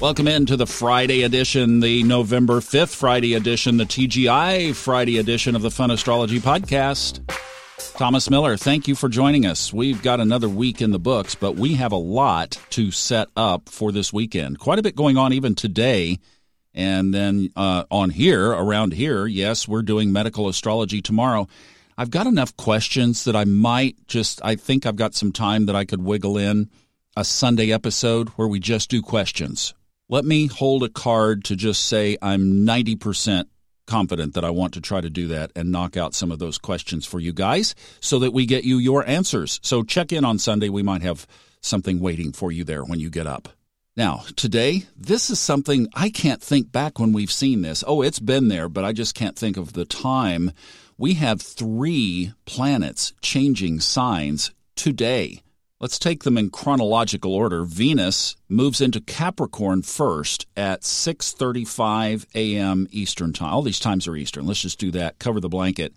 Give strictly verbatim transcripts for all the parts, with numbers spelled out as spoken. Welcome into the Friday edition, the November fifth Friday edition, the T G I Friday edition of the Fun Astrology Podcast. Thomas Miller, thank you for joining us. We've got another week in the books, but we have a lot to set up for this weekend. Quite a bit going on even today. And then uh, on here, around here, yes, we're doing medical astrology tomorrow. I've got enough questions that I might just, I think I've got some time that I could wiggle in a Sunday episode where we just do questions. Let me hold a card to just say I'm ninety percent confident that I want to try to do that and knock out some of those questions for you guys so that we get you your answers. So check in on Sunday. We might have something waiting for you there when you get up. Now, today, this is something I can't think back when we've seen this. Oh, it's been there, but I just can't think of the time. We have three planets changing signs today. Let's take them in chronological order. Venus moves into Capricorn first at six thirty-five a.m. Eastern time. All these times are Eastern. Let's just do that. Cover the blanket.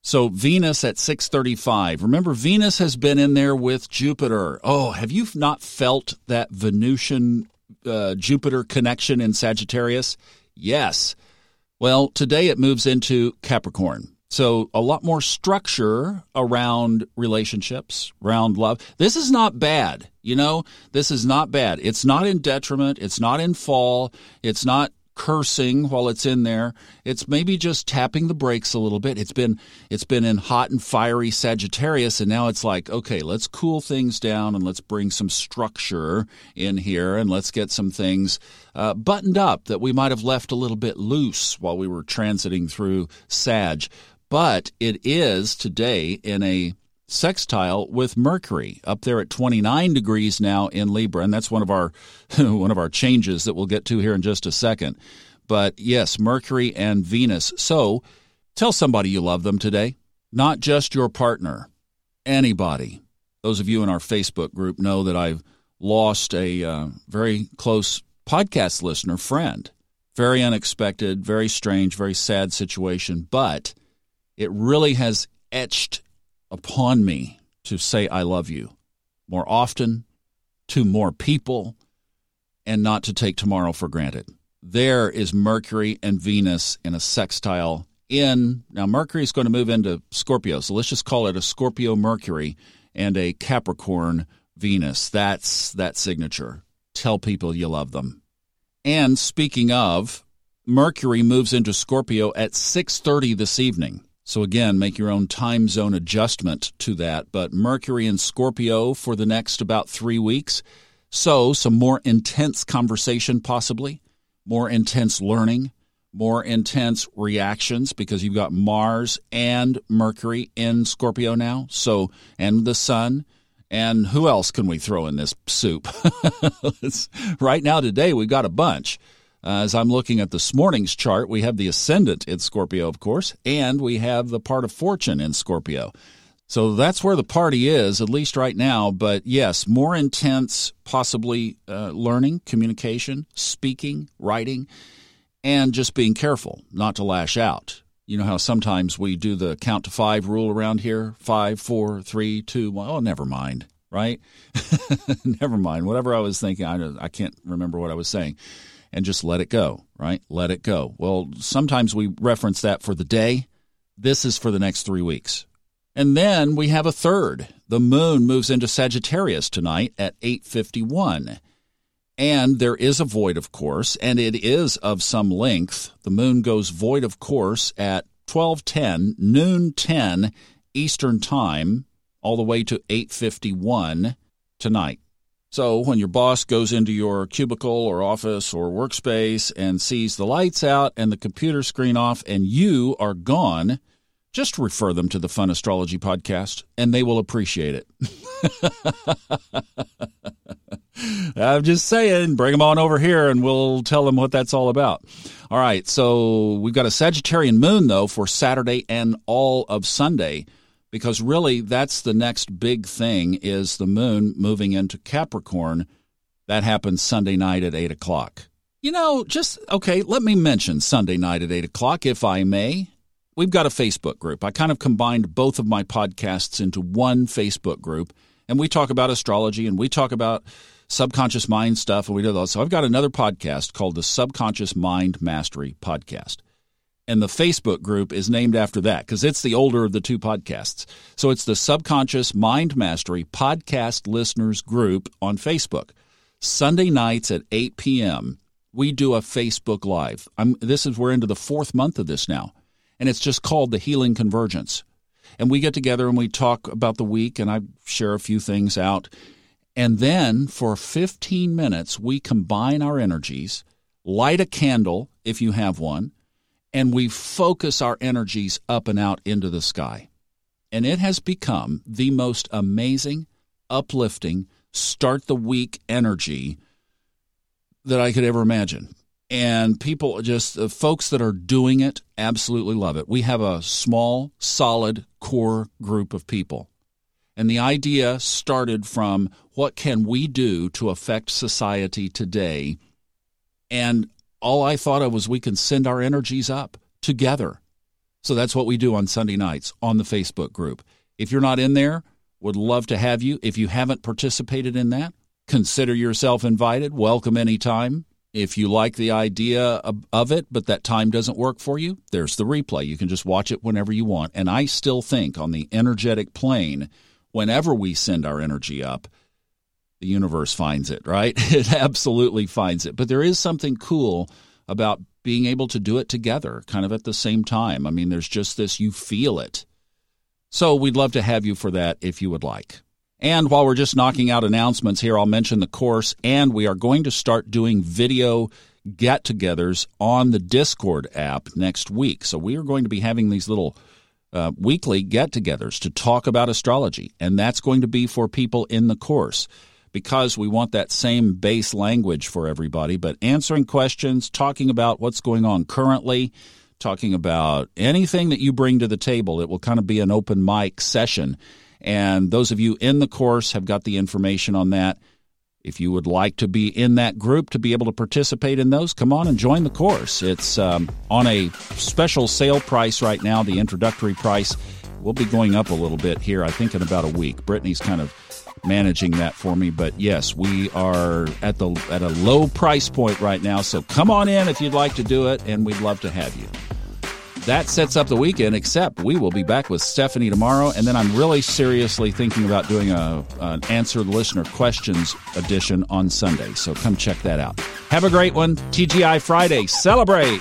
So Venus at six thirty-five. Remember, Venus has been in there with Jupiter. Oh, have you not felt that Venusian uh, Jupiter connection in Sagittarius? Yes. Well, today it moves into Capricorn. So a lot more structure around relationships, around love. This is not bad. You know, this is not bad. It's not in detriment. It's not in fall. It's not cursing while it's in there. It's maybe just tapping the brakes a little bit. It's been it's been in hot and fiery Sagittarius, and now it's like, okay, let's cool things down and let's bring some structure in here and let's get some things uh, buttoned up that we might have left a little bit loose while we were transiting through Sag. But it is today in a sextile with Mercury up there at twenty-nine degrees now in Libra, and that's one of our one of our changes that we'll get to here in just a second. But yes, Mercury and Venus. So tell somebody you love them today, not just your partner, anybody. Those of you in our Facebook group know that I've lost a uh, very close podcast listener friend. Very unexpected, very strange, very sad situation, but it really has etched upon me to say I love you more often, to more people, and not to take tomorrow for granted. There is Mercury and Venus in a sextile in, now Mercury is going to move into Scorpio, so let's just call it a Scorpio Mercury and a Capricorn Venus. That's that signature. Tell people you love them. And speaking of, Mercury moves into Scorpio at six thirty this evening. So again, make your own time zone adjustment to that. But Mercury in Scorpio for the next about three weeks. So some more intense conversation possibly, more intense learning, more intense reactions because you've got Mars and Mercury in Scorpio now. So, and the Sun. And who else can we throw in this soup? Right now today we've got a bunch. Uh, as I'm looking at this morning's chart, we have the ascendant in Scorpio, of course, and we have the part of fortune in Scorpio. So that's where the party is, at least right now. But yes, more intense, possibly uh, learning, communication, speaking, writing, and just being careful not to lash out. You know how sometimes we do the count to five rule around here? Five, four, three, two, one. Oh, never mind, right? Never mind. Whatever I was thinking, I, I can't remember what I was saying. And just let it go, right? Let it go. Well, sometimes we reference that for the day. This is for the next three weeks. And then we have a third. The moon moves into Sagittarius tonight at eight fifty-one. And there is a void, of course, and it is of some length. The moon goes void, of course, at twelve ten, noon ten Eastern time, all the way to eight fifty-one tonight. So when your boss goes into your cubicle or office or workspace and sees the lights out and the computer screen off and you are gone, just refer them to the Fun Astrology Podcast and they will appreciate it. I'm just saying, bring them on over here and we'll tell them what that's all about. All right, so we've got a Sagittarian moon, though, for Saturday and all of Sunday. Because really, that's the next big thing is the moon moving into Capricorn. That happens Sunday night at eight o'clock. You know, just, okay, let me mention Sunday night at eight o'clock, if I may. We've got a Facebook group. I kind of combined both of my podcasts into one Facebook group. And we talk about astrology and we talk about subconscious mind stuff, and we do that. So I've got another podcast called the Subconscious Mind Mastery Podcast. And the Facebook group is named after that because it's the older of the two podcasts. So it's the Subconscious Mind Mastery Podcast Listeners Group on Facebook. Sunday nights at eight p.m., we do a Facebook Live. I'm, this is we're into the fourth month of this now, and it's just called the Healing Convergence. And we get together and we talk about the week, and I share a few things out. And then for fifteen minutes, we combine our energies, light a candle if you have one, and we focus our energies up and out into the sky. And it has become the most amazing, uplifting, start-the-week energy that I could ever imagine. And people, just the folks that are doing it, absolutely love it. We have a small, solid, core group of people. And the idea started from, what can we do to affect society today? And all I thought of was we can send our energies up together. So that's what we do on Sunday nights on the Facebook group. If you're not in there, would love to have you. If you haven't participated in that, consider yourself invited. Welcome anytime. If you like the idea of, of it, but that time doesn't work for you, there's the replay. You can just watch it whenever you want. And I still think on the energetic plane, whenever we send our energy up, the universe finds it, right? It absolutely finds it. But there is something cool about being able to do it together, kind of at the same time. I mean, there's just this, you feel it. So we'd love to have you for that if you would like. And while we're just knocking out announcements here, I'll mention the course, and we are going to start doing video get-togethers on the Discord app next week. So we are going to be having these little uh, weekly get-togethers to talk about astrology, and that's going to be for people in the course, because we want that same base language for everybody, but answering questions, talking about what's going on currently, talking about anything that you bring to the table. It will kind of be an open mic session. And those of you in the course have got the information on that. If you would like to be in that group to be able to participate in those, come on and join the course. It's um, on a special sale price right now, the introductory price. We'll be going up a little bit here, I think, in about a week. Brittany's kind of managing that for me, but yes, we are at the at a low price point right now, so come on in if you'd like to do it, and we'd love to have you. That sets up the weekend, except we will be back with Stephanie tomorrow, and then I'm really seriously thinking about doing a an Answer the Listener Questions edition on Sunday, so come check that out. Have a great one. T G I Friday, celebrate!